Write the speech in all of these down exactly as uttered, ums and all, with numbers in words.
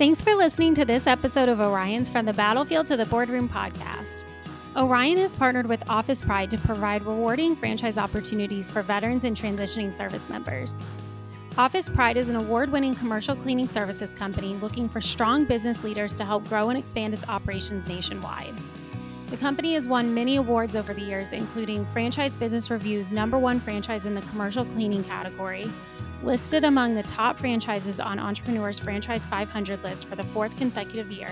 Thanks for listening to this episode of Orion's From the Battlefield to the Boardroom podcast. Orion has partnered with Office Pride to provide rewarding franchise opportunities for veterans and transitioning service members. Office Pride is an award-winning commercial cleaning services company looking for strong business leaders to help grow and expand its operations nationwide. The company has won many awards over the years, including Franchise Business Review's number one franchise in the commercial cleaning category, listed among the top franchises on Entrepreneur's Franchise five hundred list for the fourth consecutive year,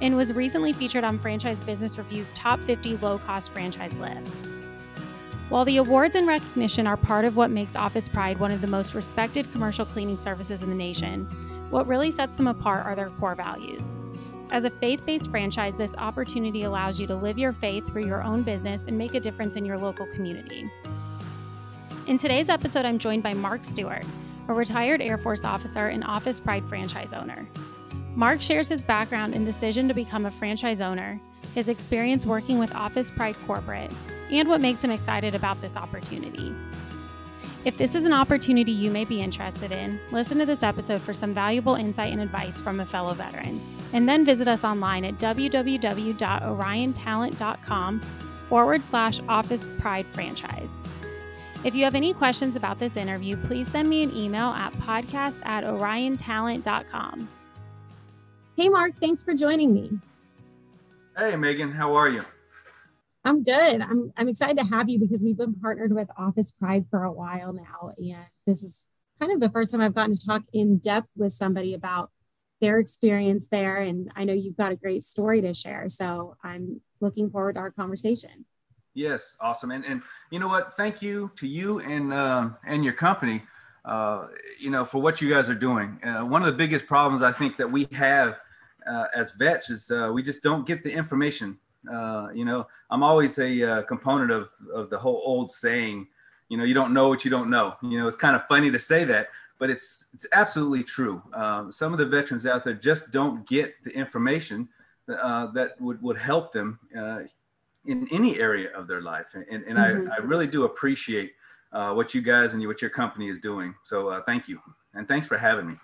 and was recently featured on Franchise Business Review's Top fifty Low-Cost Franchise list. While the awards and recognition are part of what makes Office Pride one of the most respected commercial cleaning services in the nation, what really sets them apart are their core values. As a faith-based franchise, this opportunity allows you to live your faith through your own business and make a difference in your local community. In today's episode, I'm joined by Mark Stewart, a retired Air Force officer and Office Pride franchise owner. Mark shares his background and decision to become a franchise owner, his experience working with Office Pride Corporate, and what makes him excited about this opportunity. If this is an opportunity you may be interested in, listen to this episode for some valuable insight and advice from a fellow veteran, and then visit us online at www.oriontalent.com forward slash Office Pride franchise. If you have any questions about this interview, please send me an email at podcast at oriontalent.com. Hey, Mark, thanks for joining me. Hey, Megan, how are you? I'm good. I'm I'm excited to have you because we've been partnered with Office Pride for a while now. And this is kind of the first time I've gotten to talk in depth with somebody about their experience there. And I know you've got a great story to share. So I'm looking forward to our conversation. Yes. Awesome. And and you know what? Thank you to you and, um, and your company, uh, you know, for what you guys are doing. Uh, one of the biggest problems I think that we have uh, as vets is uh, we just don't get the information. Uh, you know, I'm always a uh, component of, of the whole old saying, you know, you don't know what you don't know. You know, it's kind of funny to say that, but it's it's absolutely true. Um, some of the veterans out there just don't get the information uh, that would, would help them uh, in any area of their life. And, and mm-hmm. I, I really do appreciate uh, what you guys and what your company is doing. So uh, thank you. And thanks for having me.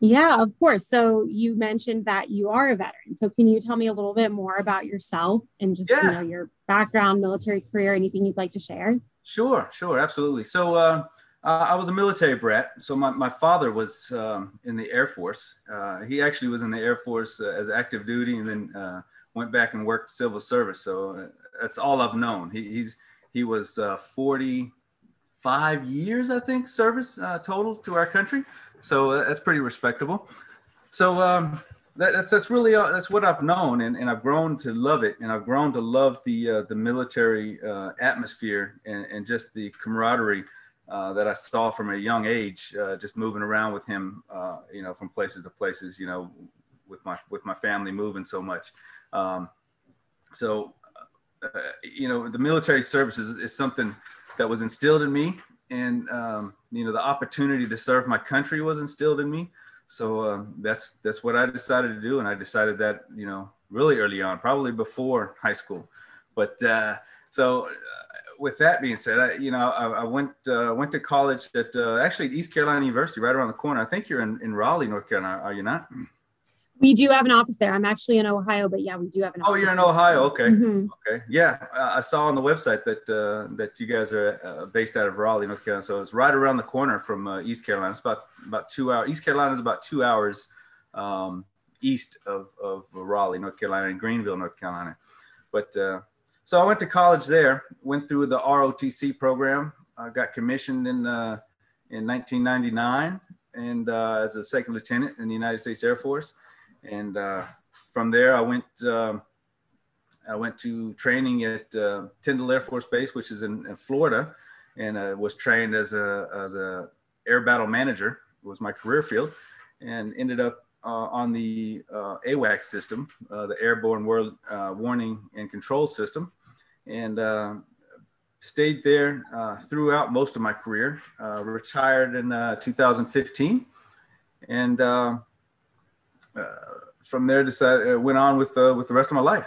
Yeah, of course. So you mentioned that you are a veteran. So can you tell me a little bit more about yourself and just yeah. you know, your background, military career, anything you'd like to share? Sure, sure. Absolutely. So uh, I was a military brat. So my, my father was um, in the Air Force. Uh, he actually was in the Air Force uh, as active duty and then uh, went back and worked civil service. So that's all I've known. He, he's he was uh, forty-five years, I think, service uh, total to our country. So uh, that's pretty respectable. So um, that, that's that's really uh, that's what I've known, and, and I've grown to love it, and I've grown to love the uh, the military uh, atmosphere and, and just the camaraderie uh, that I saw from a young age, uh, just moving around with him, uh, you know, from places to places, you know, with my with my family moving so much. Um, so uh, you know, the military service is, is something that was instilled in me. And, um, you know, the opportunity to serve my country was instilled in me. So um, that's that's what I decided to do. And I decided that, you know, really early on, probably before high school. But uh, so uh, with that being said, I, you know, I, I went uh, went to college at uh, actually at East Carolina University right around the corner. I think you're in, in Raleigh, North Carolina. Are you not? We do have an office there. I'm actually in Ohio, but yeah, we do have an office. Oh, you're in Ohio. Okay. Mm-hmm. Okay. Yeah. I saw on the website that uh, that you guys are uh, based out of Raleigh, North Carolina. So it's right around the corner from uh, East Carolina. It's about, about two hours. East Carolina is about two hours um, east of, of Raleigh, North Carolina, and Greenville, North Carolina. But uh, so I went to college there, went through the R O T C program, uh, got commissioned in uh, in nineteen ninety-nine and uh, as a second lieutenant in the United States Air Force. And uh, from there, I went uh, I went to training at uh, Tyndall Air Force Base, which is in, in Florida, and uh, was trained as a as a air battle manager. It was my career field, and ended up uh, on the uh, A WAC system, uh, the Airborne World, uh, Warning and Control System, and uh, stayed there uh, throughout most of my career. Uh, retired in uh, two thousand fifteen, and. Uh, Uh, from there, decided uh, went on with uh, with the rest of my life.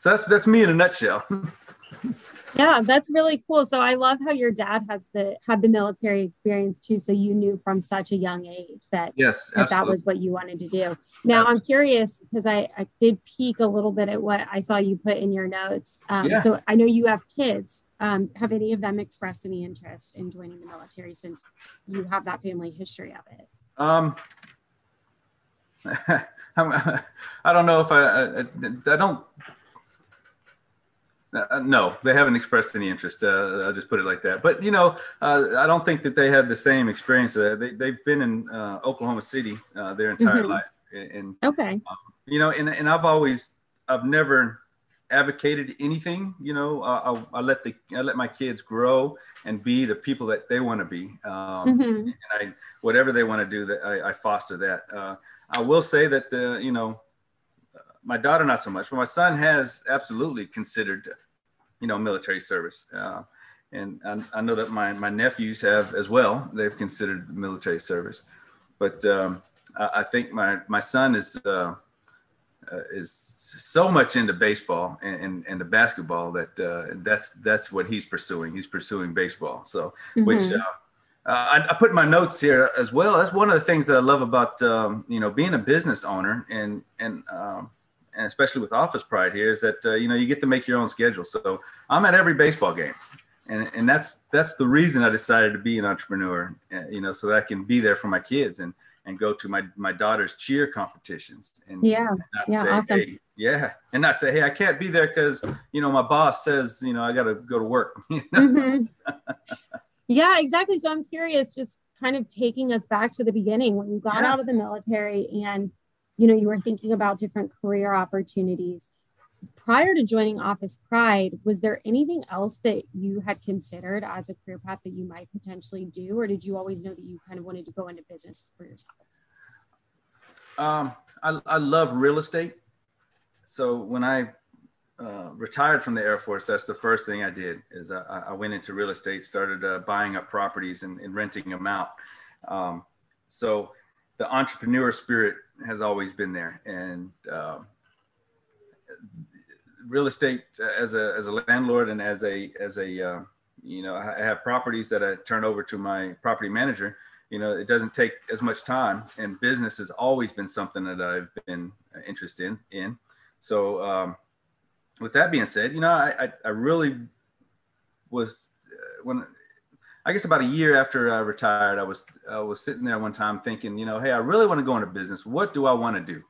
So that's that's me in a nutshell. Yeah, that's really cool. So I love how your dad has the had the military experience too. So you knew from such a young age that yes, that, that was what you wanted to do. Now I'm curious because I, I did peek a little bit at what I saw you put in your notes. Um, yeah. So I know you have kids. Um, have any of them expressed any interest in joining the military since you have that family history of it? Um, I don't know if I, I, I don't, Uh, no, they haven't expressed any interest. Uh, I'll just put it like that. But, you know, uh, I don't think that they have the same experience. Uh, they, they've been in uh, Oklahoma City uh, their entire mm-hmm. life. And, and okay. Um, you know, and, and I've always, I've never advocated anything. You know, I, I, I let the, I let my kids grow and be the people that they want to be. Um, mm-hmm. And I, whatever they want to do, that I, I foster that. Uh, I will say that, the, you know, my daughter, not so much, but my son has absolutely considered, you know, military service. Uh, and I, I know that my, my nephews have as well. They've considered military service, but um, I, I think my, my son is, uh, uh, is so much into baseball and, and, and the basketball that uh, that's, that's what he's pursuing. He's pursuing baseball. So, mm-hmm. which, uh, Uh, I, I put in my notes here as well. That's one of the things that I love about, um, you know, being a business owner and, and, um, and especially with Office Pride here is that, uh, you know, you get to make your own schedule. So I'm at every baseball game and, and that's, that's the reason I decided to be an entrepreneur, you know, so that I can be there for my kids and, and go to my, my daughter's cheer competitions and, yeah. and not yeah, say, awesome. hey, yeah. And not say, hey, I can't be there because, you know, my boss says, you know, I got to go to work. You know? Mm-hmm. Yeah, exactly. So I'm curious, just kind of taking us back to the beginning when you got yeah. out of the military and, you know, you were thinking about different career opportunities. Prior to joining Office Pride, was there anything else that you had considered as a career path that you might potentially do? Or did you always know that you kind of wanted to go into business for yourself? Um, I, I love real estate. So when I Uh, retired from the Air Force, that's the first thing I did is I, I went into real estate, started uh, buying up properties and, and renting them out. Um, so the entrepreneur spirit has always been there. And uh, real estate as a, as a landlord and as a, as a uh, you know, I have properties that I turn over to my property manager. You know, it doesn't take as much time, and business has always been something that I've been interested in. in. So, um, with that being said, you know, I, I, I really was uh, when I guess about a year after I retired, I was I was sitting there one time thinking, you know, hey, I really want to go into business. What do I want to do?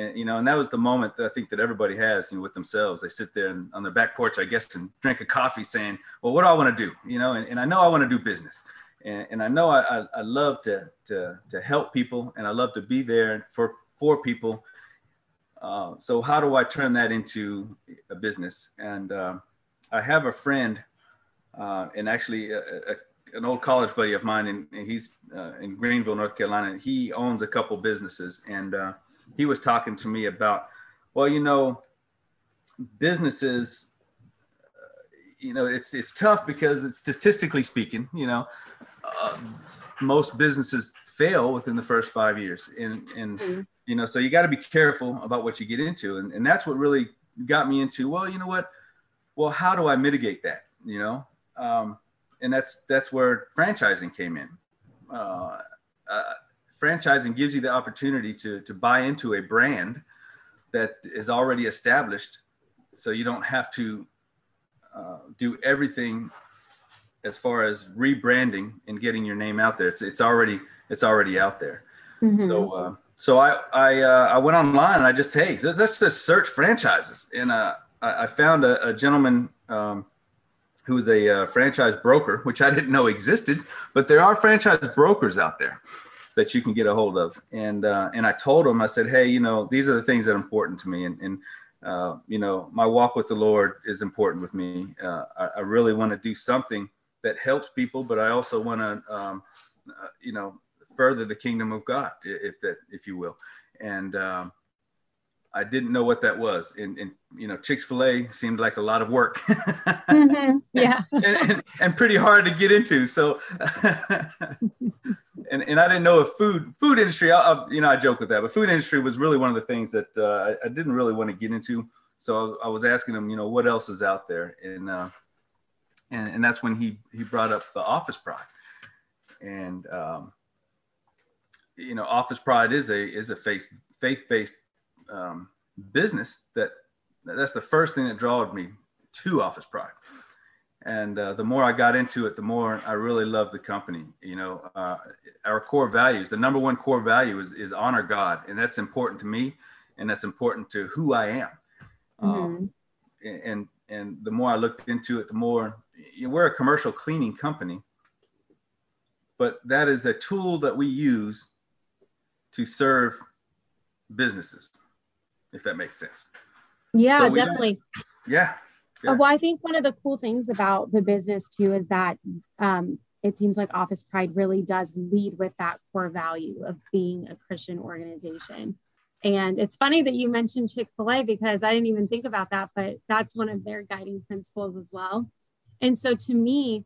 And, you know, and that was the moment that I think that everybody has, you know, with themselves. They sit there and, on their back porch, I guess, and drink a coffee saying, well, what do I want to do? You know, and, and I know I want to do business. And, and I know I, I, I love to, to, to help people, and I love to be there for, for people. Uh, so how do I turn that into a business? And uh, I have a friend uh, and actually a, a, an old college buddy of mine, and, and he's uh, in Greenville, North Carolina, and he owns a couple businesses. And uh, he was talking to me about, well, you know, businesses, uh, you know, it's, it's tough because it's statistically speaking, you know, uh, most businesses fail within the first five years. And, and, mm-hmm. You know, so you got to be careful about what you get into. And, and that's what really got me into, well, you know what? Well, how do I mitigate that? You know, um, and that's that's where franchising came in. Uh, uh, franchising gives you the opportunity to, to buy into a brand that is already established. So you don't have to uh, do everything as far as rebranding and getting your name out there. It's, it's already it's already out there. Mm-hmm. So. Uh, So I I, uh, I went online and I just, hey, let's just search franchises. And uh, I, I found a, a gentleman um, who is a uh, franchise broker, which I didn't know existed, but there are franchise brokers out there that you can get a hold of. And uh, and I told him, I said, hey, you know, these are the things that are important to me. And, and uh, you know, my walk with the Lord is important with me. Uh, I, I really want to do something that helps people, but I also want to, um, uh, you know, further the kingdom of God, if that, if you will. And um, I didn't know what that was. And, and you know, Chick-fil-A seemed like a lot of work. Mm-hmm. Yeah. and, and, and pretty hard to get into. So, and, and I didn't know if food, food industry, I, I, you know, I joke with that, but food industry was really one of the things that uh, I, I didn't really want to get into. So I was asking him, you know, what else is out there? And uh, and, and that's when he, he brought up the Office Pride. And, um, you know, Office Pride is a is a faith, faith-based um, business. That that's the first thing that drawed me to Office Pride. And uh, the more I got into it, the more I really loved the company. You know, uh, our core values, the number one core value is, is honor God. And that's important to me. And that's important to who I am. Mm-hmm. Um, and, and the more I looked into it, the more, you know, we're a commercial cleaning company, but that is a tool that we use to serve businesses, if that makes sense. Yeah, so definitely. Yeah. Yeah. Well, I think one of the cool things about the business too is that um, it seems like Office Pride really does lead with that core value of being a Christian organization. And it's funny that you mentioned Chick-fil-A because I didn't even think about that, but that's one of their guiding principles as well. And so to me,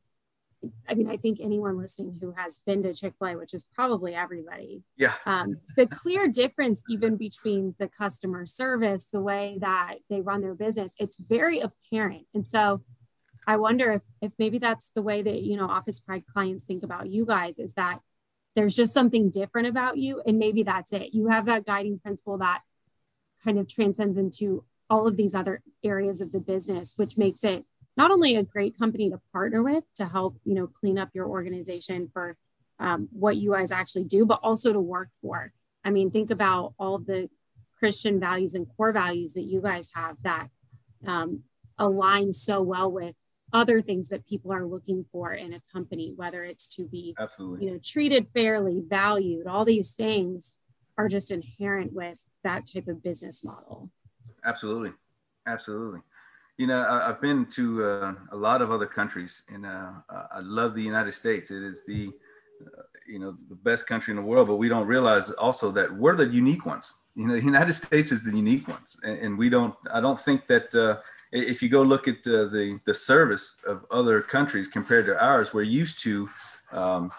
I mean, I think anyone listening who has been to Chick-fil-A, which is probably everybody, yeah. um, the clear difference even between the customer service, the way that they run their business, it's very apparent. And so I wonder if, if maybe that's the way that, you know, Office Pride clients think about you guys, is that there's just something different about you. And maybe that's it. You have that guiding principle that kind of transcends into all of these other areas of the business, which makes it not only a great company to partner with to help, you know, clean up your organization for um, what you guys actually do, but also to work for. I mean, think about all the Christian values and core values that you guys have that um, align so well with other things that people are looking for in a company, whether it's to be, Absolutely. You know, treated fairly, valued. All these things are just inherent with that type of business model. Absolutely, absolutely. You know, I've been to uh, a lot of other countries, and uh, I love the United States. It is the, uh, you know, the best country in the world, but we don't realize also that we're the unique ones. You know, the United States is the unique ones. And, and we don't, I don't think that uh, if you go look at uh, the, the service of other countries compared to ours, we're used to um,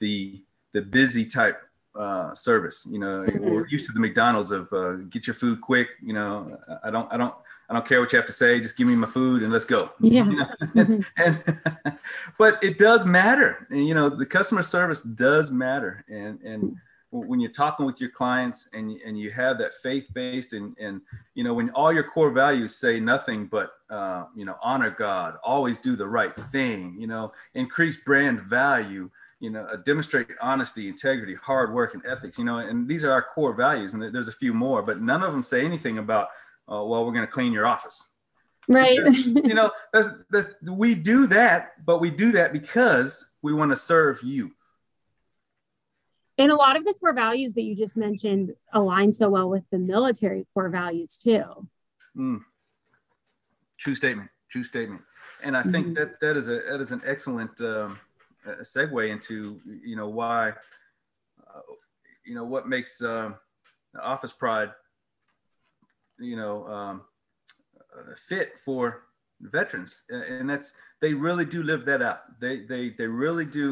the, the busy type uh, service. You know, we're used to the McDonald's of uh, get your food quick. You know, I don't, I don't, I don't care what you have to say. Just give me my food and let's go. Yeah. You know? and, and, but it does matter. And, you know, the customer service does matter. And and when you're talking with your clients and, and you have that faith-based and, and, you know, when all your core values say nothing but, uh, you know, honor God, always do the right thing, you know, increase brand value, you know, uh, demonstrate honesty, integrity, hard work, and ethics, you know, and these are our core values. And there's a few more, but none of them say anything about, Uh, well, we're going to clean your office. Right. Because, you know, that's, that's, we do that, but we do that because we want to serve you. And a lot of the core values that you just mentioned align so well with the military core values too. Mm. True statement. True statement. And I think mm-hmm. that that is a that is an excellent um, uh, segue into, you know, why, uh, you know, what makes uh, Office Pride, you know, um, fit for veterans. And that's, they really do live that out. They, they, they really do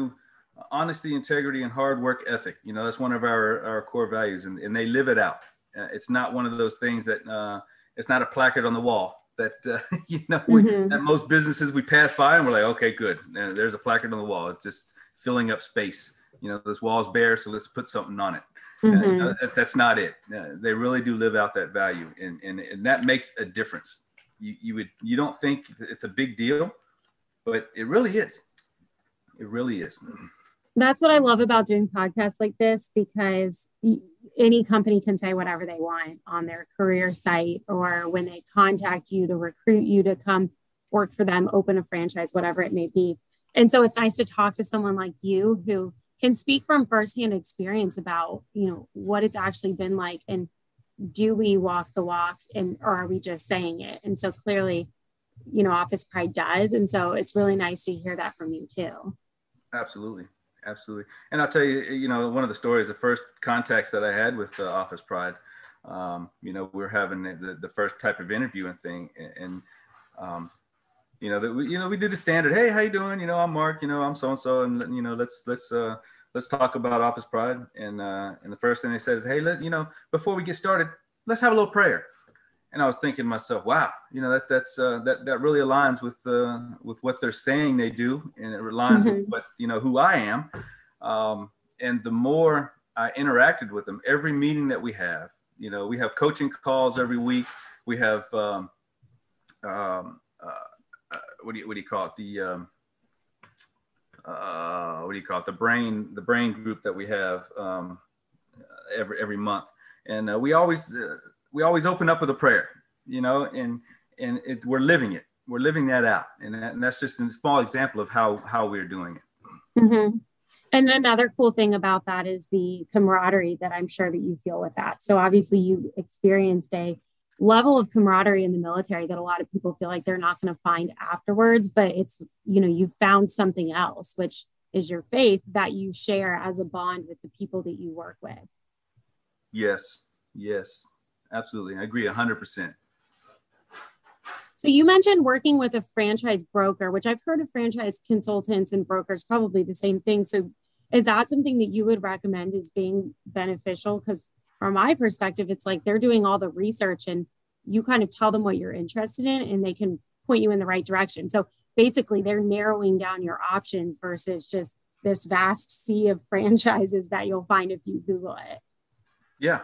honesty, integrity, and hard work ethic. You know, that's one of our, our core values, and, and they live it out. Uh, it's not one of those things that, uh, it's not a placard on the wall that, uh, you know, mm-hmm. we, that most businesses we pass by and we're like, okay, good. Uh, there's a placard on the wall. It's just filling up space. You know, this wall's bare, so let's put something on it. Mm-hmm. Uh, you know, that, that's not it. Uh, they really do live out that value, and, and and that makes a difference. You you would you don't think it's a big deal, but it really is. It really is. That's what I love about doing podcasts like this, because any company can say whatever they want on their career site or when they contact you to recruit you to come work for them, open a franchise, whatever it may be. And so it's nice to talk to someone like you who can speak from firsthand experience about, you know, what it's actually been like, and do we walk the walk, and or are we just saying it? And so clearly, you know, Office Pride does. And so it's really nice to hear that from you too. Absolutely. Absolutely. And I'll tell you, you know, one of the stories, the first contacts that I had with uh, Office Pride, um, you know, we were having the, the first type of interview and thing. And, and um, you know, that we, you know, we did a standard, hey, how you doing? You know, I'm Mark, you know, I'm so-and-so, and, you know, let's, let's, uh, let's talk about Office Pride. And, uh, and the first thing they said is, hey, let, you know, before we get started, let's have a little prayer. And I was thinking to myself, wow, you know, that that's uh, that that really aligns with uh, with what they're saying they do, and it aligns mm-hmm. with what, you know, who I am. Um, and the more I interacted with them, every meeting that we have, you know, we have coaching calls every week. We have um, um, uh, what do you what do you call it? The um, uh, what do you call it? The brain the brain group that we have um, every every month, and uh, we always. Uh, we always open up with a prayer, you know, and, and it, we're living it, we're living that out. And, that, and that's just a small example of how, how we're doing it. Mm-hmm. And another cool thing about that is the camaraderie that I'm sure that you feel with that. So obviously you experienced a level of camaraderie in the military that a lot of people feel like they're not going to find afterwards, but it's, you know, you found something else, which is your faith that you share as a bond with the people that you work with. Yes. Yes. Absolutely. I agree one hundred percent. So you mentioned working with a franchise broker, which I've heard of franchise consultants and brokers, probably the same thing. So is that something that you would recommend as being beneficial? Because from my perspective, it's like they're doing all the research and you kind of tell them what you're interested in and they can point you in the right direction. So basically they're narrowing down your options versus just this vast sea of franchises that you'll find if you Google it. Yeah.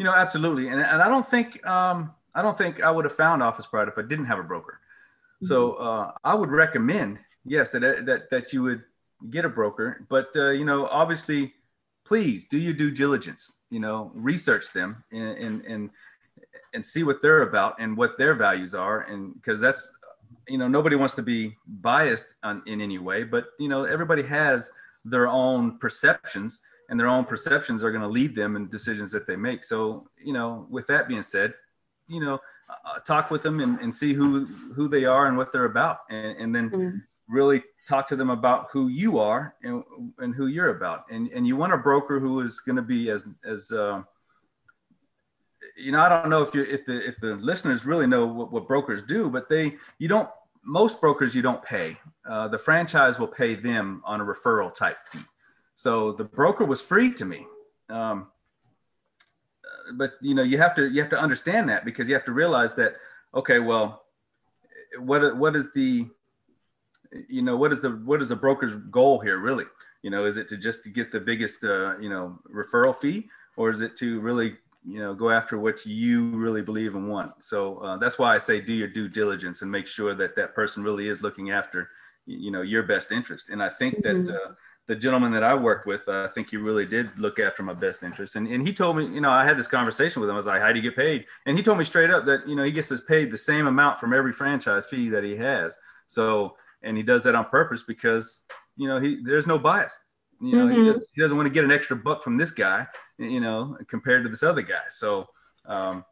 You know, absolutely. And, and I don't think um, I don't think I would have found Office Pride if I didn't have a broker. Mm-hmm. So uh, I would recommend, yes, that, that that you would get a broker. But, uh, you know, obviously, please do your due diligence, you know, research them and and and, and see what they're about and what their values are. And because that's, you know, nobody wants to be biased on, in any way. But, you know, everybody has their own perceptions. And their own perceptions are going to lead them in decisions that they make. So, you know, with that being said, you know, uh, talk with them and, and see who, who they are and what they're about. And, and then mm-hmm. really talk to them about who you are and, and who you're about. And, and you want a broker who is going to be as, as, uh, you know, I don't know if you if the, if the listeners really know what, what brokers do, but they, you don't, most brokers, you don't pay. Uh, the franchise will pay them on a referral type fee. So the broker was free to me, um, but you know you have to you have to understand that, because you have to realize that, okay, well, what what is the you know what is the what is the broker's goal here really? You know, is it to just to get the biggest uh, you know referral fee, or is it to really you know go after what you really believe and want? So uh, that's why I say do your due diligence and make sure that that person really is looking after you know your best interest. And I think mm-hmm. that. Uh, The gentleman that I worked with, uh, I think he really did look after my best interests. And and he told me, you know, I had this conversation with him. I was like, how do you get paid? And he told me straight up that, you know, he gets this paid the same amount from every franchise fee that he has. So, and he does that on purpose because, you know, he there's no bias. You know, mm-hmm. he, doesn't, he doesn't want to get an extra buck from this guy, you know, compared to this other guy. So um,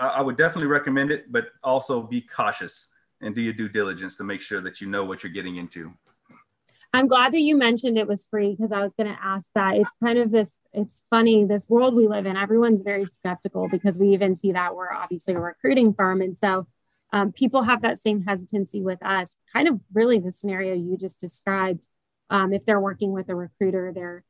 I, I would definitely recommend it, but also be cautious and do your due diligence to make sure that you know what you're getting into. I'm glad that you mentioned it was free, because I was going to ask that. It's kind of this, it's funny, this world we live in, everyone's very skeptical, because we even see that we're obviously a recruiting firm. And so um, people have that same hesitancy with us, kind of really the scenario you just described. Um, if they're working with a recruiter, they're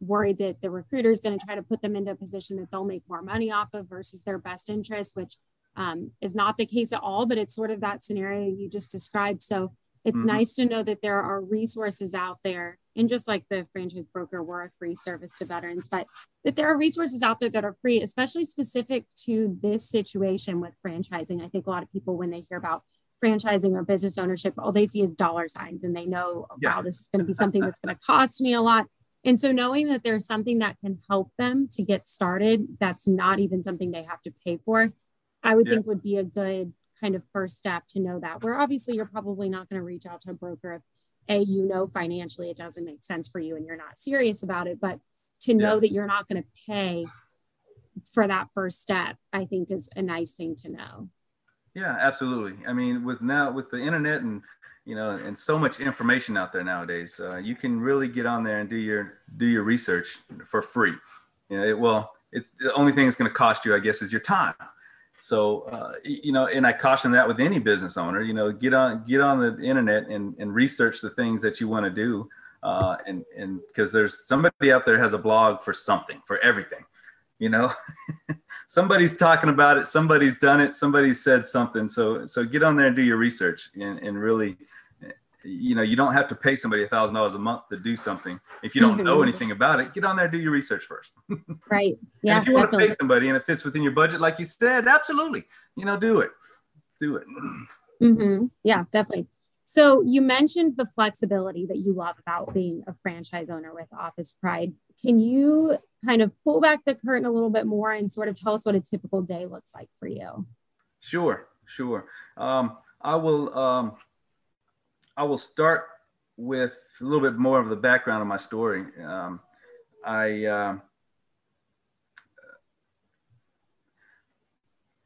worried that the recruiter is going to try to put them into a position that they'll make more money off of versus their best interest, which um, is not the case at all, but it's sort of that scenario you just described. So it's mm-hmm. nice to know that there are resources out there, and just like the franchise broker, we're a free service to veterans, but that there are resources out there that are free, especially specific to this situation with franchising. I think a lot of people, when they hear about franchising or business ownership, all they see is dollar signs, and they know, yeah. wow, this is going to be something that's going to cost me a lot. And so knowing that there's something that can help them to get started, that's not even something they have to pay for, I would yeah. think would be a good kind of first step to know that, where obviously you're probably not going to reach out to a broker if A, you know, financially it doesn't make sense for you and you're not serious about it, but to know yes. that you're not going to pay for that first step, I think is a nice thing to know. Yeah, absolutely. I mean, with now with the internet and, you know, and so much information out there nowadays, uh, you can really get on there and do your, do your research for free. You know, it will, it's the only thing that's going to cost you, I guess, is your time. So, uh, you know, and I caution that with any business owner, you know, get on, get on the internet and, and research the things that you want to do. Uh, and, and cause there's somebody out there has a blog for something, for everything, you know, somebody's talking about it. Somebody's done it. Somebody said something. So, so get on there and do your research and, and really, you know, you don't have to pay somebody a thousand dollars a month to do something. If you don't know anything about it, get on there and do your research first. Right. Yeah. And if you definitely. want to pay somebody and it fits within your budget, like you said, absolutely. You know, do it, do it. Mm-hmm. Yeah, definitely. So you mentioned the flexibility that you love about being a franchise owner with Office Pride. Can you kind of pull back the curtain a little bit more and sort of tell us what a typical day looks like for you? Sure, sure. Um, I will um, I will start with a little bit more of the background of my story. Um, I uh,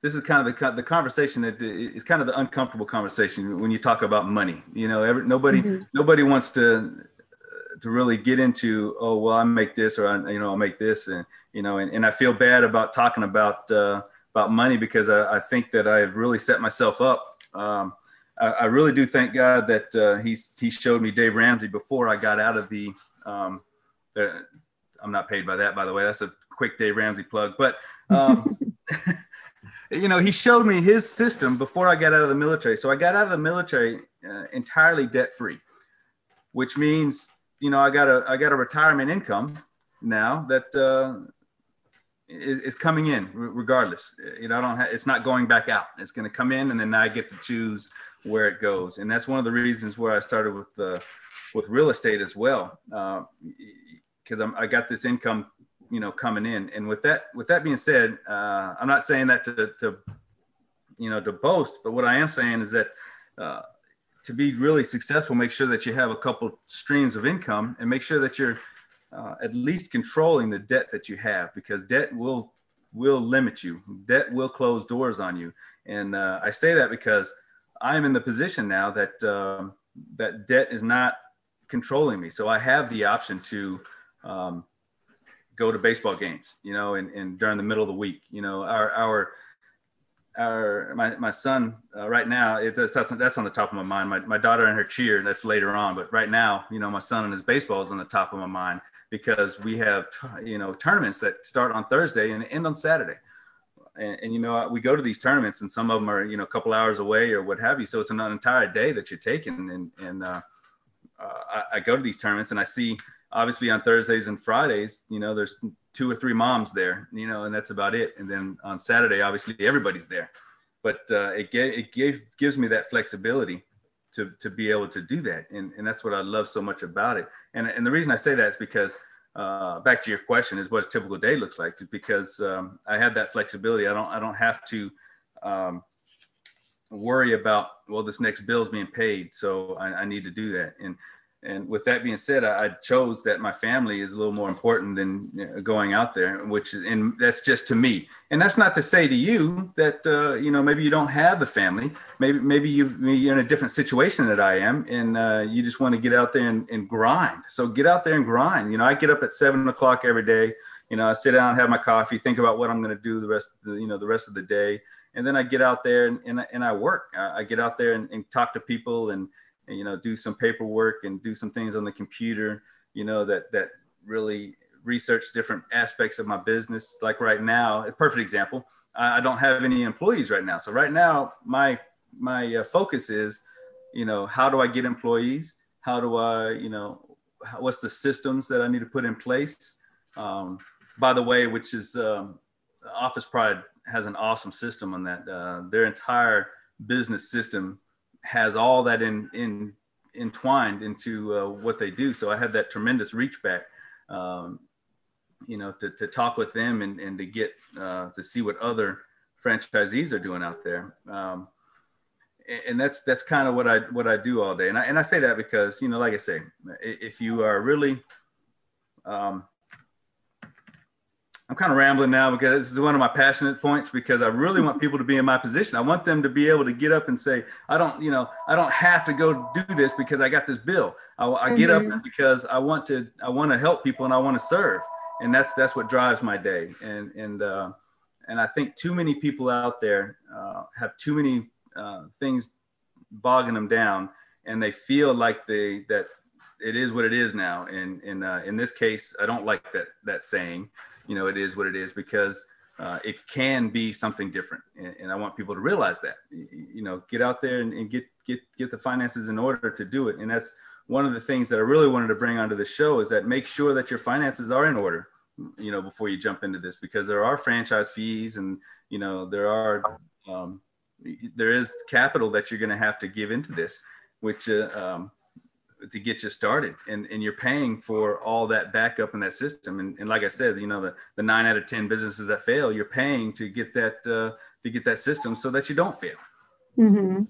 This is kind of the the conversation that is kind of the uncomfortable conversation when you talk about money. You know, every, nobody mm-hmm. nobody wants to to really get into, oh, well, I make this or, I, you know, I'll make this. And, you know, and, and I feel bad about talking about uh, about money because I, I think that I've really set myself up. Um, I, I really do thank God that uh, he's, he showed me Dave Ramsey before I got out of the, um, the, I'm not paid by that, by the way. That's a quick Dave Ramsey plug. But, um you know, he showed me his system before I got out of the military. So I got out of the military uh, entirely debt-free, which means, you know, I got a I got a retirement income now that uh, is, is coming in regardless. You know, I don't have, it's not going back out. It's going to come in, and then I get to choose where it goes. And that's one of the reasons where I started with uh, with real estate as well, because uh, I got this income, you know, coming in. And with that, with that being said, uh, I'm not saying that to, to, you know, to boast, but what I am saying is that uh, to be really successful, make sure that you have a couple streams of income and make sure that you're uh, at least controlling the debt that you have, because debt will, will limit you. Debt will close doors on you. And uh, I say that because I'm in the position now that, um, that debt is not controlling me. So I have the option to, um, go to baseball games, you know, and, and during the middle of the week, you know, our, our, our, my, my son uh, right now, it, that's, that's on the top of my mind. My, my daughter and her cheer, that's later on. But right now, you know, my son and his baseball is on the top of my mind because we have, you know, tournaments that start on Thursday and end on Saturday. And, and, you know, we go to these tournaments and some of them are, you know, a couple hours away or what have you. So it's an entire day that you're taking. And, and uh, I, I go to these tournaments and I see, obviously on Thursdays and Fridays, you know, there's two or three moms there, you know, and that's about it. And then on Saturday, obviously everybody's there, but uh, it gave, it gave, gives me that flexibility to, to be able to do that. And, and that's what I love so much about it. And, and the reason I say that is because uh, back to your question is what a typical day looks like, because um, I have that flexibility. I don't, I don't have to um, worry about, well, this next bill's being paid. So I, I need to do that. And, And with that being said, I chose that my family is a little more important than going out there, which is, and that's just to me. And that's not to say to you that, uh, you know, maybe you don't have the family. Maybe maybe you, you're in a different situation that I am, and uh, you just want to get out there and, and grind. So get out there and grind. You know, I get up at seven o'clock every day. You know, I sit down, have my coffee, think about what I'm going to do the rest, of the, you know, the rest of the day. And then I get out there and, and, and I work. I, I get out there and, and talk to people and, And, you know, do some paperwork and do some things on the computer, you know, that that really research different aspects of my business. Like right now, a perfect example, I don't have any employees right now. So right now, my my focus is, you know, how do I get employees? How do I, you know, what's the systems that I need to put in place? Um, by the way, which is um, Office Pride has an awesome system on that. Uh, their entire business system has all that in, in entwined into uh, what they do. So I had that tremendous reach back, um, you know, to, to talk with them and, and to get uh, to see what other franchisees are doing out there. Um, and that's that's kind of what I what I do all day. And I and I say that because, you know, like I say, if you are really, um, I'm kind of rambling now because this is one of my passionate points, because I really want people to be in my position. I want them to be able to get up and say, I don't, you know, I don't have to go do this because I got this bill. I, I mm-hmm. get up because I want to, I want to help people and I want to serve. And that's, that's what drives my day. And, and, uh, and I think too many people out there uh, have too many uh, things bogging them down, and they feel like they, that it is what it is now. And, and uh, in this case, I don't like that, that saying. You know, it is what it is, because uh, it can be something different. And, and I want people to realize that, you know, get out there and, and get, get, get the finances in order to do it. And that's one of the things that I really wanted to bring onto the show, is that make sure that your finances are in order, you know, before you jump into this, because there are franchise fees and, you know, there are, um, there is capital that you're going to have to give into this, which, uh, um, to get you started, and, and you're paying for all that backup in that system. And, and like I said, you know, the, the nine out of ten businesses that fail, you're paying to get that, uh, to get that system so that you don't fail. Mm-hmm.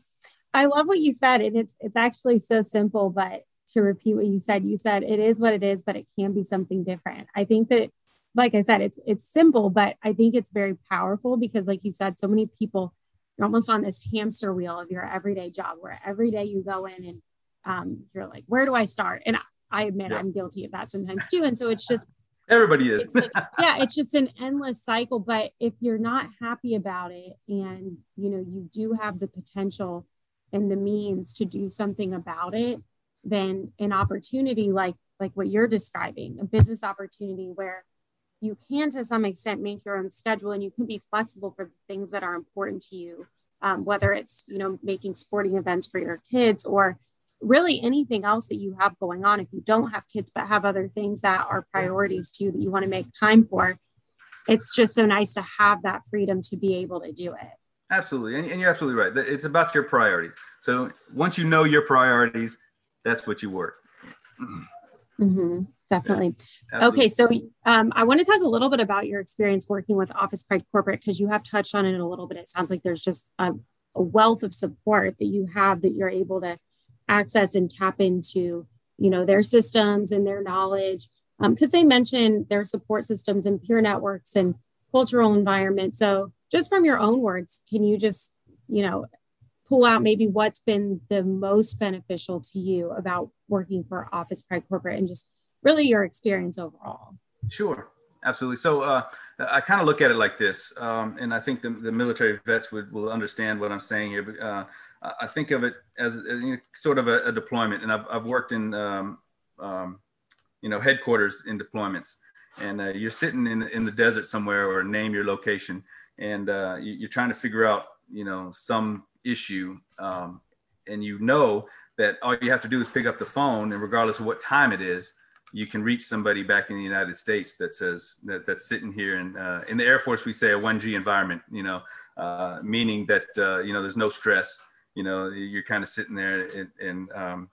I love what you said. And it's, it's actually so simple, but to repeat what you said, you said, it is what it is, but it can be something different. I think that, like I said, it's, it's simple, but I think it's very powerful because, like you said, so many people, you're almost on this hamster wheel of your everyday job where every day you go in and Um, you're like, where do I start? And I, I admit yeah. I'm guilty of that sometimes too. And so it's just, everybody is. It's like, yeah. It's just an endless cycle, but if you're not happy about it and you know, you do have the potential and the means to do something about it, then an opportunity, like, like what you're describing, a business opportunity where you can, to some extent, make your own schedule and you can be flexible for the things that are important to you. Um, whether it's, you know, making sporting events for your kids or really anything else that you have going on. If you don't have kids, but have other things that are priorities too, that you want to make time for, it's just so nice to have that freedom to be able to do it. Absolutely. And, and you're absolutely right. It's about your priorities. So once you know your priorities, that's what you work. Mm-hmm. Definitely. Yeah, okay. So um, I want to talk a little bit about your experience working with Office Pride Corporate, because you have touched on it a little bit. It sounds like there's just a, a wealth of support that you have that you're able to access and tap into, you know, their systems and their knowledge, because um, they mentioned their support systems and peer networks and cultural environment. So just from your own words, can you just, you know, pull out maybe what's been the most beneficial to you about working for Office Pride Corporate and just really your experience overall? Sure. Absolutely. So uh, I kind of look at it like this, um, and I think the, the military vets would, will understand what I'm saying here. But uh, I think of it as, as you know, sort of a, a deployment, and I've, I've worked in um, um, you know, headquarters in deployments, and uh, you're sitting in in the desert somewhere, or name your location, and uh, you, you're trying to figure out, you know, some issue, um, and you know that all you have to do is pick up the phone, and regardless of what time it is, you can reach somebody back in the United States that says that that's sitting here. And uh, in the Air Force, we say a one G environment, you know, uh, meaning that, uh, you know, there's no stress, you know, you're kind of sitting there and, and um,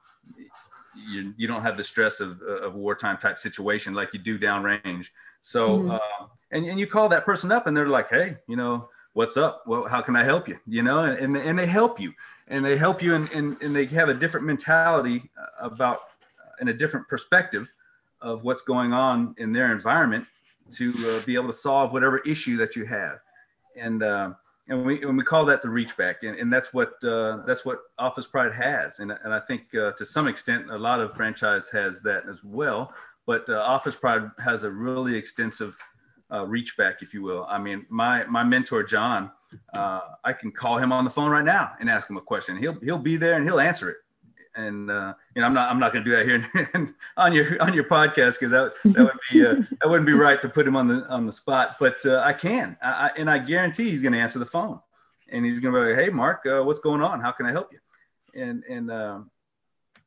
you, you don't have the stress of, of wartime type situation like you do downrange. So, mm-hmm. uh, and, and you call that person up and they're like, hey, you know, what's up? Well, how can I help you? You know, and, and, and they help you and they help you and, and, and they have a different mentality about and a different perspective of what's going on in their environment to uh, be able to solve whatever issue that you have. And uh, and we and we call that the reach back. And, and that's what uh, that's what Office Pride has. And, and I think uh, to some extent, a lot of franchise has that as well. But uh, Office Pride has a really extensive uh, reach back, if you will. I mean, my my mentor, John, uh, I can call him on the phone right now and ask him a question. He'll he'll be there and he'll answer it. And uh, you know, I'm not I'm not going to do that here and on your on your podcast because that that would be uh, that wouldn't be right to put him on the on the spot. But uh, I can, I, I, and I guarantee he's going to answer the phone, and he's going to be like, "Hey, Mark, uh, what's going on? How can I help you?" And and um,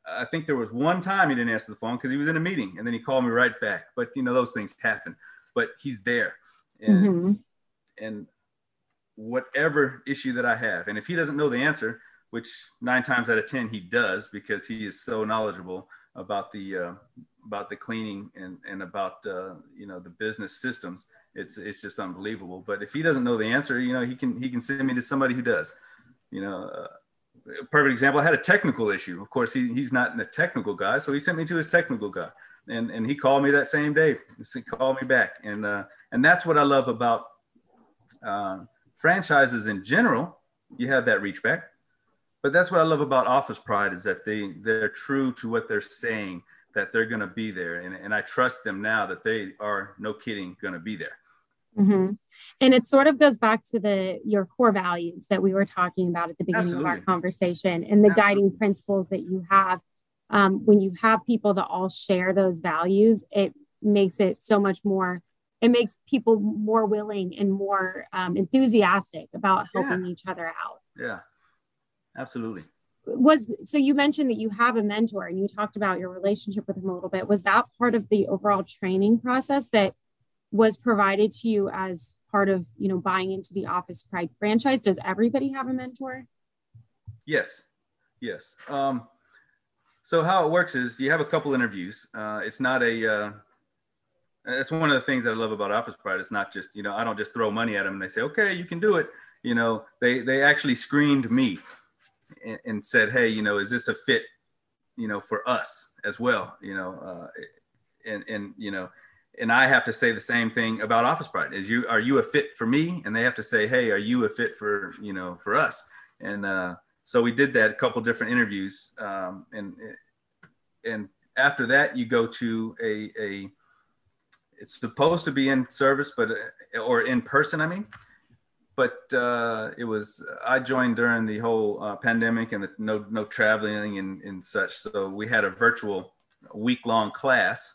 I think there was one time he didn't answer the phone because he was in a meeting, and then he called me right back. But you know, those things happen. But he's there, and mm-hmm. and whatever issue that I have, and if he doesn't know the answer, which nine times out of ten he does because he is so knowledgeable about the uh, about the cleaning and and about uh, you know, the business systems. It's it's just unbelievable. But if he doesn't know the answer, you know, he can he can send me to somebody who does. You know, uh, a perfect example. I had a technical issue. Of course, he he's not a technical guy, so he sent me to his technical guy, and and he called me that same day. He called me back, and uh, and that's what I love about uh, franchises in general. You have that reach back. But that's what I love about Office Pride is that they, they're true to what they're saying, that they're going to be there. And, and I trust them now that they are, no kidding, going to be there. Mm-hmm. And it sort of goes back to the your core values that we were talking about at the beginning Absolutely. Of our conversation and the Absolutely. Guiding principles that you have. Um, when you have people that all share those values, it makes it so much more it makes people more willing and more um, enthusiastic about helping yeah. each other out. Yeah, absolutely. Was, so you mentioned that you have a mentor and you talked about your relationship with him a little bit. Was that part of the overall training process that was provided to you as part of, you know, buying into the Office Pride franchise? Does everybody have a mentor? Yes. Yes. Um, so how it works is you have a couple interviews. Uh, it's not a, uh, that's one of the things I love about Office Pride. It's not just, you know, I don't just throw money at them and they say, okay, you can do it. You know, they, they actually screened me and, and said, hey, you know, is this a fit, you know, for us as well, you know, uh, and, and, you know, and I have to say the same thing about Office Pride is you, are you a fit for me? And they have to say, hey, are you a fit for, you know, for us? And, uh, so we did that a couple different interviews. Um, and, and after that, you go to a, a, it's supposed to be in service, but, or in person, I mean, but uh, it was, I joined during the whole uh, pandemic and the, no, no traveling and, and such. So we had a virtual week long class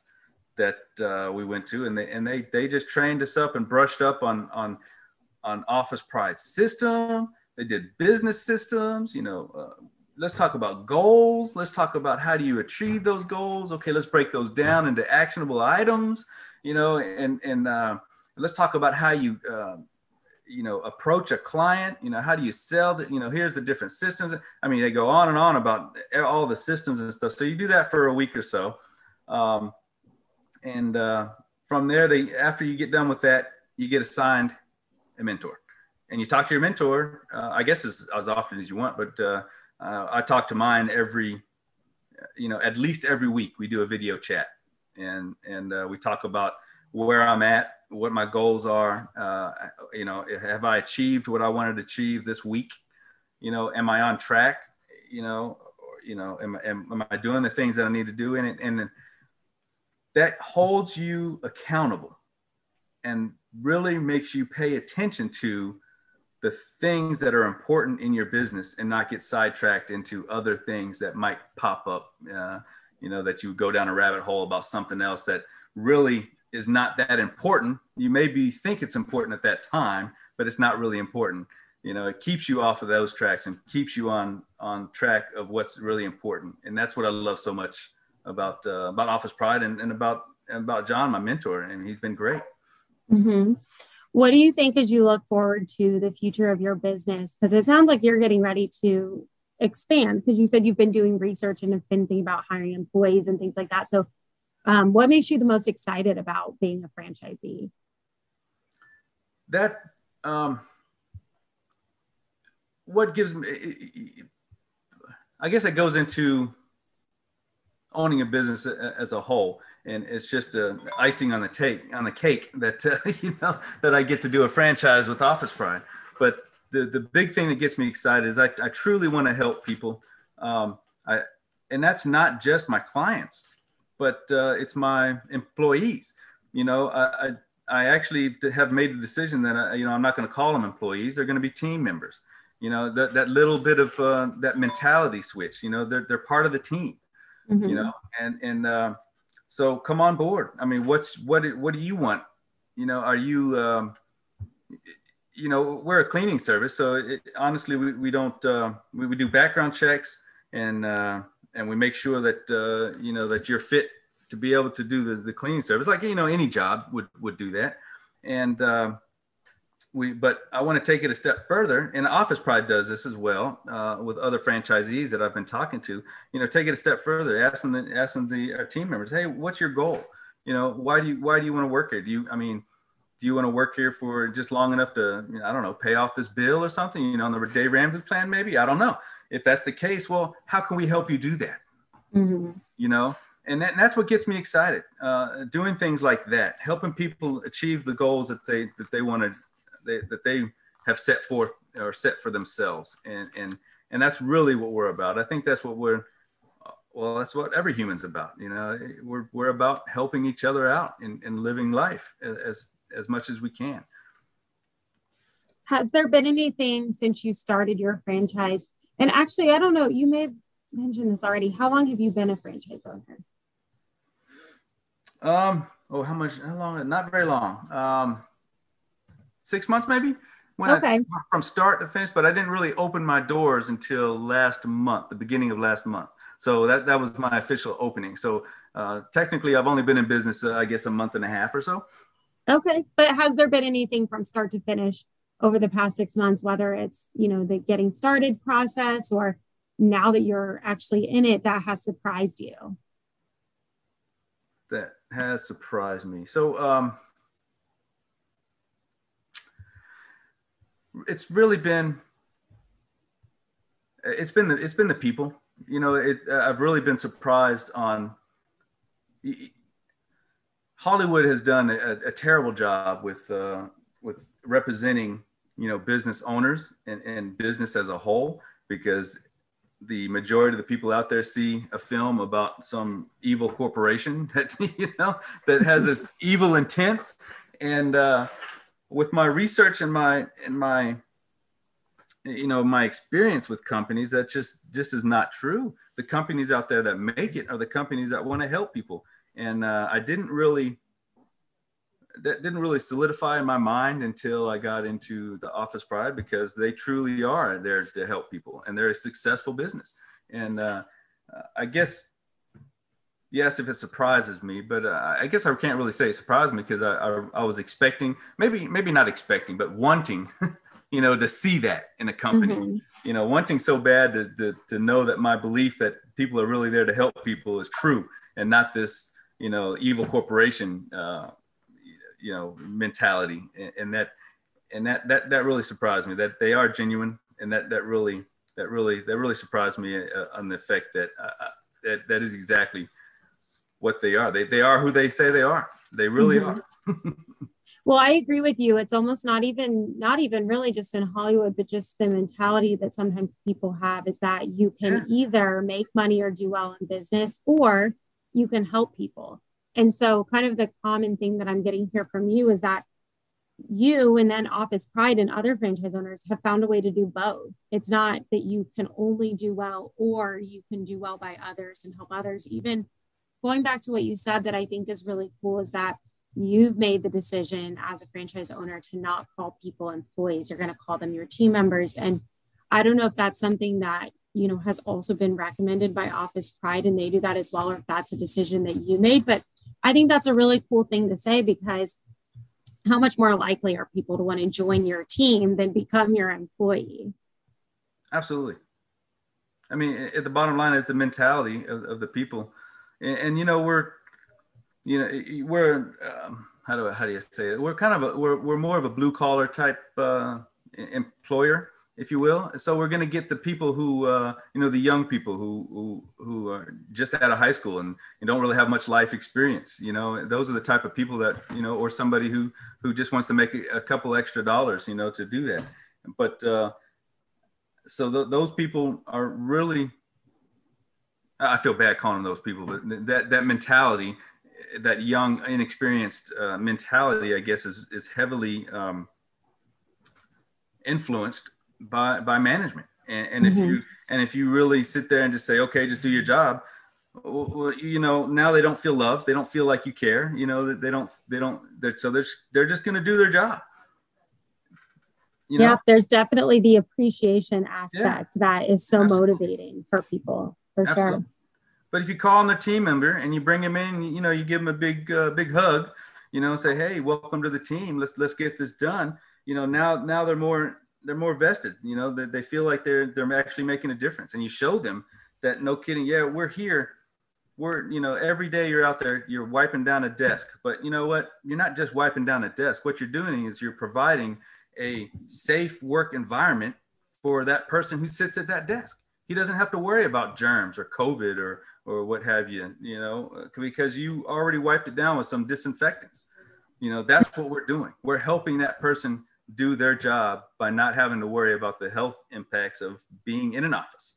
that uh, we went to, and they, and they, they just trained us up and brushed up on, on, on Office Pride system. They did business systems, you know, uh, let's talk about goals. Let's talk about how do you achieve those goals? Okay, let's break those down into actionable items, you know, and, and uh, let's talk about how you, uh, you know, approach a client, you know, how do you sell that, you know, here's the different systems. I mean, they go on and on about all the systems and stuff. So you do that for a week or so. Um, and uh, from there, they, after you get done with that, you get assigned a mentor. And you talk to your mentor, uh, I guess as, as often as you want, but uh, uh, I talk to mine every, you know, at least every week we do a video chat, and and uh, we talk about where I'm at, what my goals are, uh, you know, have I achieved what I wanted to achieve this week? You know, am I on track? You know, or, you know, am, am, am I doing the things that I need to do? And it, and that holds you accountable and really makes you pay attention to the things that are important in your business and not get sidetracked into other things that might pop up, uh, you know, that you go down a rabbit hole about something else that really is not that important. You maybe think it's important at that time, but it's not really important. You know, it keeps you off of those tracks and keeps you on, on track of what's really important. And that's what I love so much about, uh, about Office Pride and, and about, and about John, my mentor, and he's been great. Mm-hmm. What do you think as you look forward to the future of your business? Because it sounds like you're getting ready to expand, because you said you've been doing research and have been thinking about hiring employees and things like that. So um, what makes you the most excited about being a franchisee? That, um, what gives me, I guess it goes into owning a business as a whole. And it's just uh, icing on the take on the cake that uh, you know that I get to do a franchise with Office Pride. But the, the big thing that gets me excited is I, I truly want to help people, um, I and that's not just my clients, but uh, it's my employees. You know, I, I I actually have made the decision that I, you know I'm not going to call them employees; they're going to be team members. You know, that that little bit of uh, that mentality switch. You know, they're they're part of the team. Mm-hmm. You know, and and. Uh, So come on board. I mean, what's, what, what do you want? You know, are you, um, you know, we're a cleaning service. So it, honestly, we, we don't, uh, we, we do background checks and, uh, and we make sure that, uh, you know, that you're fit to be able to do the, the cleaning service. Like, you know, any job would, would do that. And, um, uh, we, but I want to take it a step further, and Office Pride does this as well uh, with other franchisees that I've been talking to. You know, take it a step further, ask them, the, ask them the our team members, hey, what's your goal? You know, why do you, why do you want to work here? Do you, I mean, do you want to work here for just long enough to, you know, I don't know, pay off this bill or something? You know, on the Dave Ramsey plan, maybe, I don't know. If that's the case, well, how can we help you do that? Mm-hmm. You know, and, that, and that's what gets me excited. Uh, doing things like that, helping people achieve the goals that they that they want to. They, that they have set forth or set for themselves. And, and, and that's really what we're about. I think that's what we're, well, that's what every human's about. You know, we're, we're about helping each other out and, and living life as, as much as we can. Has there been anything since you started your franchise? And actually, I don't know, you may have mentioned this already. How long have you been a franchise owner? Um, oh, how much, how long, not very long. Um, six months maybe? When okay. I, from start to finish, but I didn't really open my doors until last month, the beginning of last month. So that, that was my official opening. So uh, technically I've only been in business, uh, I guess, a month and a half or so. Okay. But has there been anything from start to finish over the past six months, whether it's, you know, the getting started process or now that you're actually in it, that has surprised you? That has surprised me. So, um, it's really been, it's been, the, it's been the people, you know, it, I've really been surprised on, Hollywood has done a, a terrible job with, uh, with representing, you know, business owners and, and business as a whole, because the majority of the people out there see a film about some evil corporation that, you know, that has this evil intent. And, uh, with my research and my and my, you know, my experience with companies, that just just is not true. The companies out there that make it are the companies that want to help people, and uh, I didn't really that didn't really solidify in my mind until I got into the Office Pride, because they truly are there to help people, and they're a successful business. And uh, I guess. You asked if it surprises me, but uh, I guess I can't really say it surprised me, because I, I I was expecting, maybe maybe not expecting, but wanting, you know, to see that in a company, mm-hmm. you know, wanting so bad to, to to know that my belief that people are really there to help people is true, and not this, you know, evil corporation, uh, you know, mentality, and, and that and that that that really surprised me, that they are genuine, and that that really that really that really surprised me uh, on the effect that uh, that that is exactly. What they are. They they are who they say they are. They really mm-hmm. are. Well, I agree with you. It's almost not even, not even really just in Hollywood, but just the mentality that sometimes people have is that you can yeah. either make money or do well in business, or you can help people. And so kind of the common thing that I'm getting here from you is that you and then Office Pride and other franchise owners have found a way to do both. It's not that you can only do well, or you can do well by others and help others. Even going back to what you said that I think is really cool is that you've made the decision as a franchise owner to not call people employees. You're going to call them your team members. And I don't know if that's something that, you know, has also been recommended by Office Pride, and they do that as well, or if that's a decision that you made. But I think that's a really cool thing to say, because how much more likely are people to want to join your team than become your employee? Absolutely. I mean, at the bottom line is the mentality of, of the people. And, and, you know, we're, you know, we're, um, how do I, how do you say it? We're kind of, a, we're, we're more of a blue collar type uh, employer, if you will. So we're going to get the people who, uh, you know, the young people who, who, who are just out of high school and, and don't really have much life experience. You know, those are the type of people that, you know, or somebody who, who just wants to make a, a couple extra dollars, you know, to do that. But uh, so th- those people are really, I feel bad calling them those people, but that, that mentality, that young, inexperienced uh, mentality, I guess, is, is heavily um, influenced by, by management. And, and mm-hmm. if you, and if you really sit there and just say, okay, just do your job, well, you know, now they don't feel loved. They don't feel like you care, you know, they don't, they don't, they're, so they're, they're just going to do their job. You yeah. know? There's definitely the appreciation aspect yeah. that is so Absolutely. motivating for people. Sure. But if you call on the team member and you bring him in, you know, you give him a big, uh, big hug, you know, say, hey, welcome to the team. Let's, let's get this done. You know, now, now they're more, they're more vested, you know, that they, they feel like they're, they're actually making a difference. And you show them that, no kidding. Yeah, we're here. We're, you know, every day you're out there, you're wiping down a desk, but you know what? You're not just wiping down a desk. What you're doing is you're providing a safe work environment for that person who sits at that desk. He doesn't have to worry about germs or COVID or or what have you, you know, because you already wiped it down with some disinfectants. You know, that's what we're doing. We're helping that person do their job by not having to worry about the health impacts of being in an office.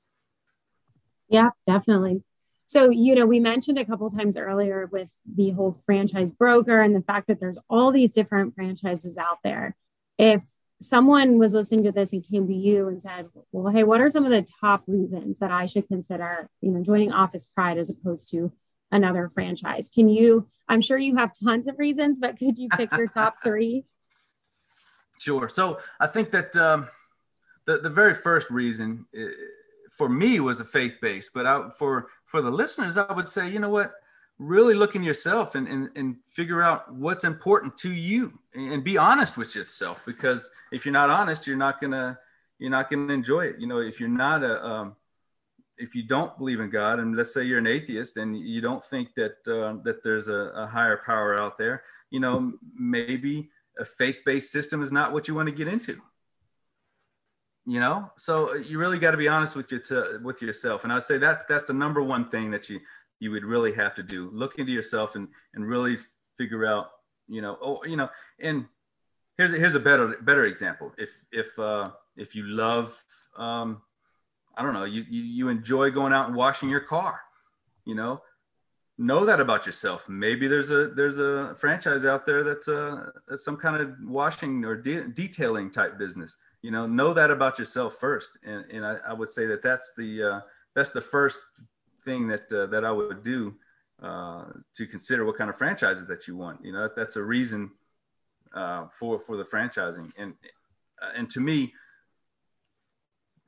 Yeah, definitely. So, you know, we mentioned a couple of times earlier with the whole franchise broker and the fact that there's all these different franchises out there. If someone was listening to this and came to you and said, well, hey, what are some of the top reasons that I should consider, you know, joining Office Pride as opposed to another franchise? Can you, I'm sure you have tons of reasons, but could you pick your top three? Sure. So I think that um, the, the very first reason for me was a faith-based, but I, for, for the listeners, I would say, you know what, really look in yourself and, and, and figure out what's important to you and be honest with yourself, because if you're not honest, you're not going to, you're not going to enjoy it. You know, if you're not a, um, if you don't believe in God, and let's say you're an atheist and you don't think that, uh, that there's a, a higher power out there, you know, maybe a faith-based system is not what you want to get into, you know? So you really got to be honest with your, t- with yourself. And I'd say that's, that's the number one thing that you, you would really have to do, look into yourself and, and really figure out, you know, oh, you know, and here's a, here's a better, better example. If, if, uh, if you love, um, I don't know, you, you, you enjoy going out and washing your car, you know, know that about yourself. Maybe there's a, there's a franchise out there that's a, that's some kind of washing or de- detailing type business, you know, know that about yourself first. And, and I, I would say that that's the, uh, that's the first thing that, uh, that I would do, uh, to consider what kind of franchises that you want. You know, that, that's a reason, uh, for, for the franchising. And, and to me,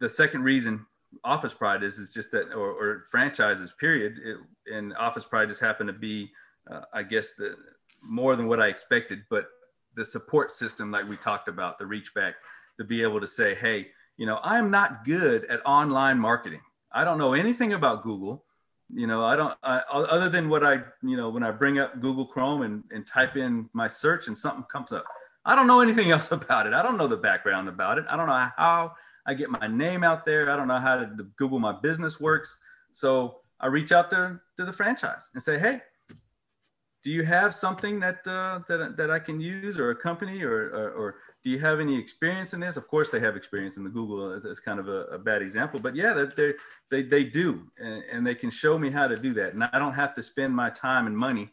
the second reason Office Pride is, it's just that, or, or franchises period. It, and Office Pride just happened to be, uh, I guess the more than what I expected, but the support system, like we talked about, the reach back, to be able to say, hey, you know, I'm not good at online marketing. I don't know anything about Google. You know, I don't, I, other than what I, you know, when I bring up Google Chrome and, and type in my search and something comes up, I don't know anything else about it. I don't know the background about it. I don't know how I get my name out there. I don't know how to Google my business works. So I reach out to, to the franchise and say, hey, do you have something that uh, that, that I can use, or a company, or, or, or do you have any experience in this? Of course, they have experience in the Google. It's kind of a, a bad example, but yeah, they're, they're, they they do. And, and they can show me how to do that. And I don't have to spend my time and money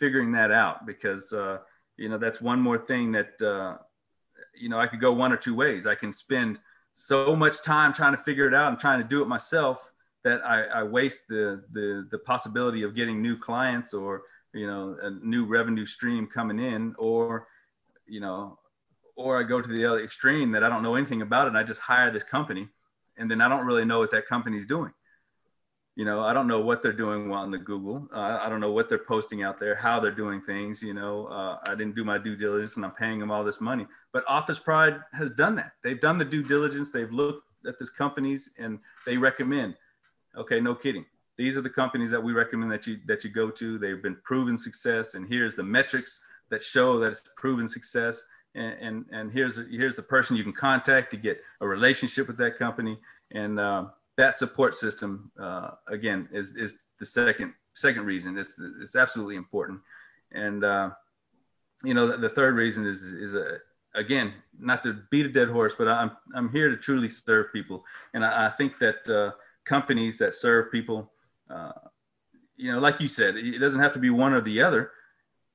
figuring that out, because, uh, you know, that's one more thing that, uh, you know, I could go one or two ways. I can spend so much time trying to figure it out and trying to do it myself that I, I waste the, the the possibility of getting new clients, or, you know, a new revenue stream coming in, or, you know, or I go to the other extreme that I don't know anything about it, and I just hire this company, and then I don't really know what that company's doing. You know, I don't know what they're doing on the Google. Uh, I don't know what they're posting out there, how they're doing things. You know, uh, I didn't do my due diligence, and I'm paying them all this money. But Office Pride has done that. They've done the due diligence. They've looked at these companies, and they recommend, okay, no kidding, these are the companies that we recommend that you, that you go to. They've been proven success. And here's the metrics that show that it's proven success. And, and, and here's, here's the person you can contact to get a relationship with that company. And, um, uh, that support system, uh, again, is, is the second, second reason. It's, it's absolutely important. And, uh, you know, the, the third reason is, is, a, again, not to beat a dead horse, but I'm, I'm here to truly serve people. And I, I think that, uh, companies that serve people, uh, you know, like you said, it doesn't have to be one or the other,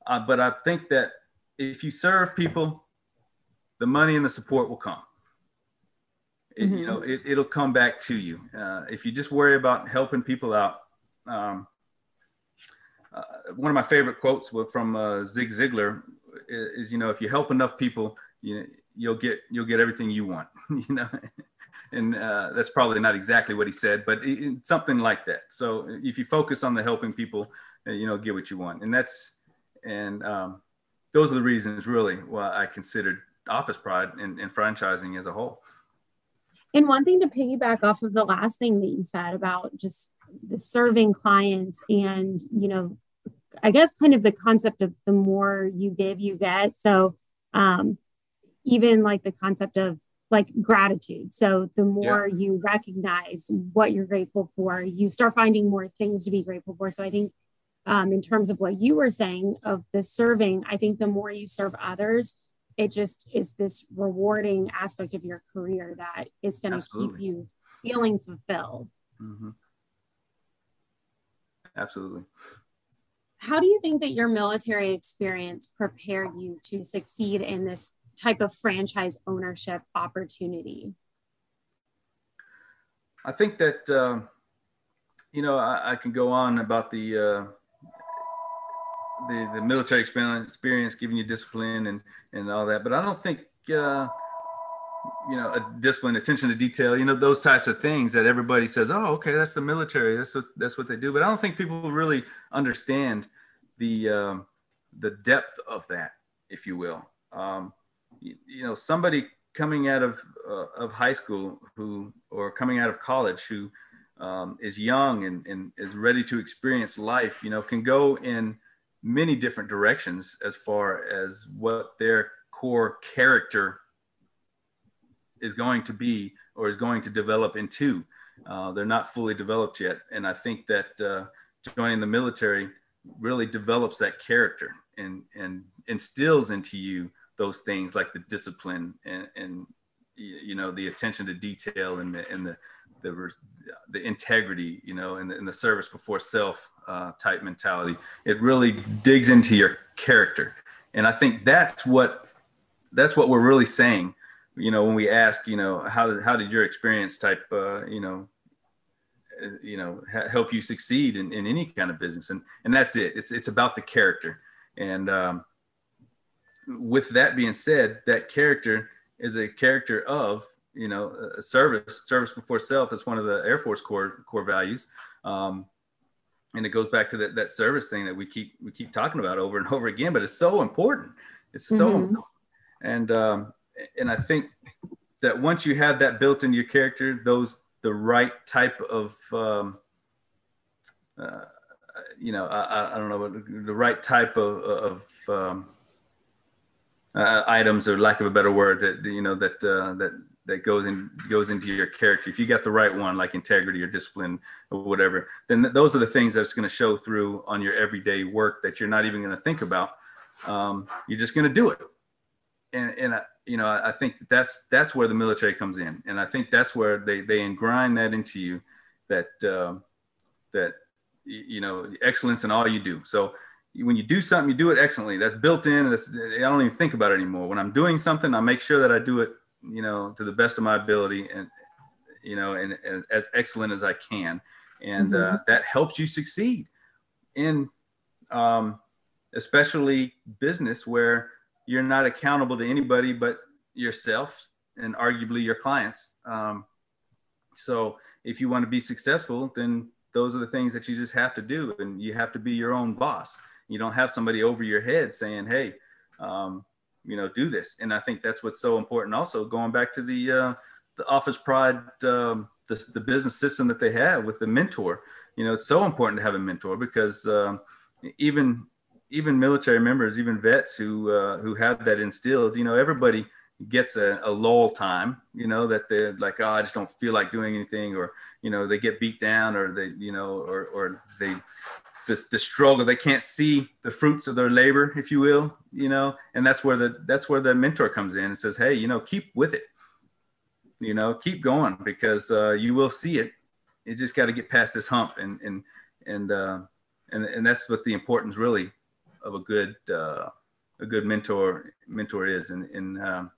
uh, but I think that if you serve people, the money and the support will come. It, you know, it, it'll come back to you. Uh, if you just worry about helping people out. Um, uh, one of my favorite quotes was from uh, Zig Ziglar is, is, you know, if you help enough people, you, you'll get you'll get everything you want, you know, and uh, that's probably not exactly what he said, but it, it, something like that. So if you focus on the helping people, you know, get what you want. And that's and um, those are the reasons really why I considered Office Pride and, and franchising as a whole. And one thing to piggyback off of the last thing that you said about just the serving clients and, you know, I guess kind of the concept of the more you give, you get. So um, even like the concept of like gratitude. So the more yeah. you recognize what you're grateful for, you start finding more things to be grateful for. So I think um, in terms of what you were saying of the serving, I think the more you serve others, it just is this rewarding aspect of your career that is going to keep you feeling fulfilled. Mm-hmm. Absolutely. How do you think that your military experience prepared you to succeed in this type of franchise ownership opportunity? I think that, um, you know, I, I can go on about the, uh, the the military experience giving you discipline and, and all that, but I don't think, uh, you know, a discipline, attention to detail, you know, those types of things that everybody says, oh, okay, that's the military, that's what, that's what they do. But I don't think people really understand the, um, the depth of that, if you will. Um, you, you know, somebody coming out of, uh, of high school who, or coming out of college who um, is young and, and is ready to experience life, you know, can go in many different directions as far as what their core character is going to be or is going to develop into. Uh, they're not fully developed yet. And I think that uh, joining the military really develops that character and, and instills into you those things like the discipline and, and you know, the attention to detail and the, and the, the, the integrity, you know, and the, and the service before self uh, type mentality. It really digs into your character. And I think that's what, that's what we're really saying. You know, when we ask, you know, how did, how did your experience type, uh, you know, you know, ha- help you succeed in, in any kind of business. And, and that's it. It's, it's about the character. And um, with that being said, that character is a character of, you know, a service, service before self. Is one of the Air Force core, core values. Um, and it goes back to that, that service thing that we keep, we keep talking about over and over again, but it's so important. It's so mm-hmm. important. And, um, And I think that once you have that built into your character, those the right type of, um, uh, you know, I, I don't know, what the right type of, of um, uh, items, or lack of a better word, that you know that uh, that that goes in goes into your character. If you got the right one, like integrity or discipline or whatever, then th- those are the things that's going to show through on your everyday work that you're not even going to think about. Um, you're just going to do it. And, and I, you know, I think that that's, that's where the military comes in. And I think that's where they, they ingrain that into you, that, um, that, you know, excellence in all you do. So when you do something, you do it excellently. That's built in. And that's, I don't even think about it anymore. When I'm doing something, I make sure that I do it, you know, to the best of my ability and, you know, and, and as excellent as I can. And mm-hmm. uh, that helps you succeed in, um, especially business, where you're not accountable to anybody but yourself and arguably your clients. Um, so if you want to be successful, then those are the things that you just have to do. And you have to be your own boss. You don't have somebody over your head saying, hey, um, you know, do this. And I think that's what's so important. Also, going back to the, uh, the Office Pride, um, the, the business system that they have with the mentor, you know, it's so important to have a mentor, because um, even even military members, even vets who, uh, who have that instilled, you know, everybody gets a, a lull time, you know, that they're like, oh, I just don't feel like doing anything, or, you know, they get beat down, or they, you know, or, or they, the, the struggle, they can't see the fruits of their labor, if you will, you know, and that's where the, that's where the mentor comes in and says, hey, you know, keep with it, you know, keep going, because uh, you will see it. You just got to get past this hump. And, and, and, uh, and, and that's what the importance really of a good, uh, a good mentor, mentor is. And, and um,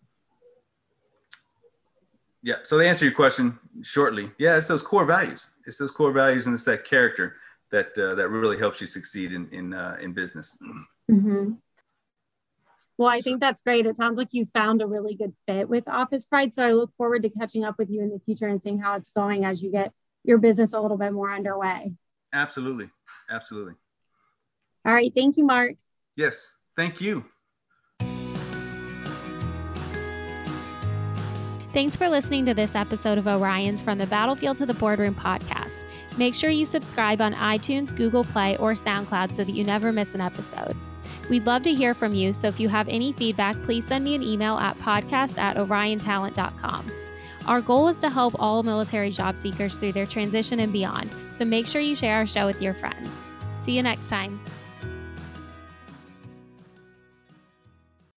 yeah, so to answer your question shortly, yeah, it's those core values. It's those core values, and it's that character that, uh, that really helps you succeed in, in, uh, in business. Mm-hmm. Well, I think that's great. It sounds like you found a really good fit with Office Pride. So I look forward to catching up with you in the future and seeing how it's going as you get your business a little bit more underway. Absolutely. Absolutely. All right. Thank you, Mark. Yes. Thank you. Thanks for listening to this episode of Orion's From the Battlefield to the Boardroom podcast. Make sure you subscribe on iTunes, Google Play, or SoundCloud so that you never miss an episode. We'd love to hear from you. So if you have any feedback, please send me an email at podcast at oriontalent.com. Our goal is to help all military job seekers through their transition and beyond. So make sure you share our show with your friends. See you next time.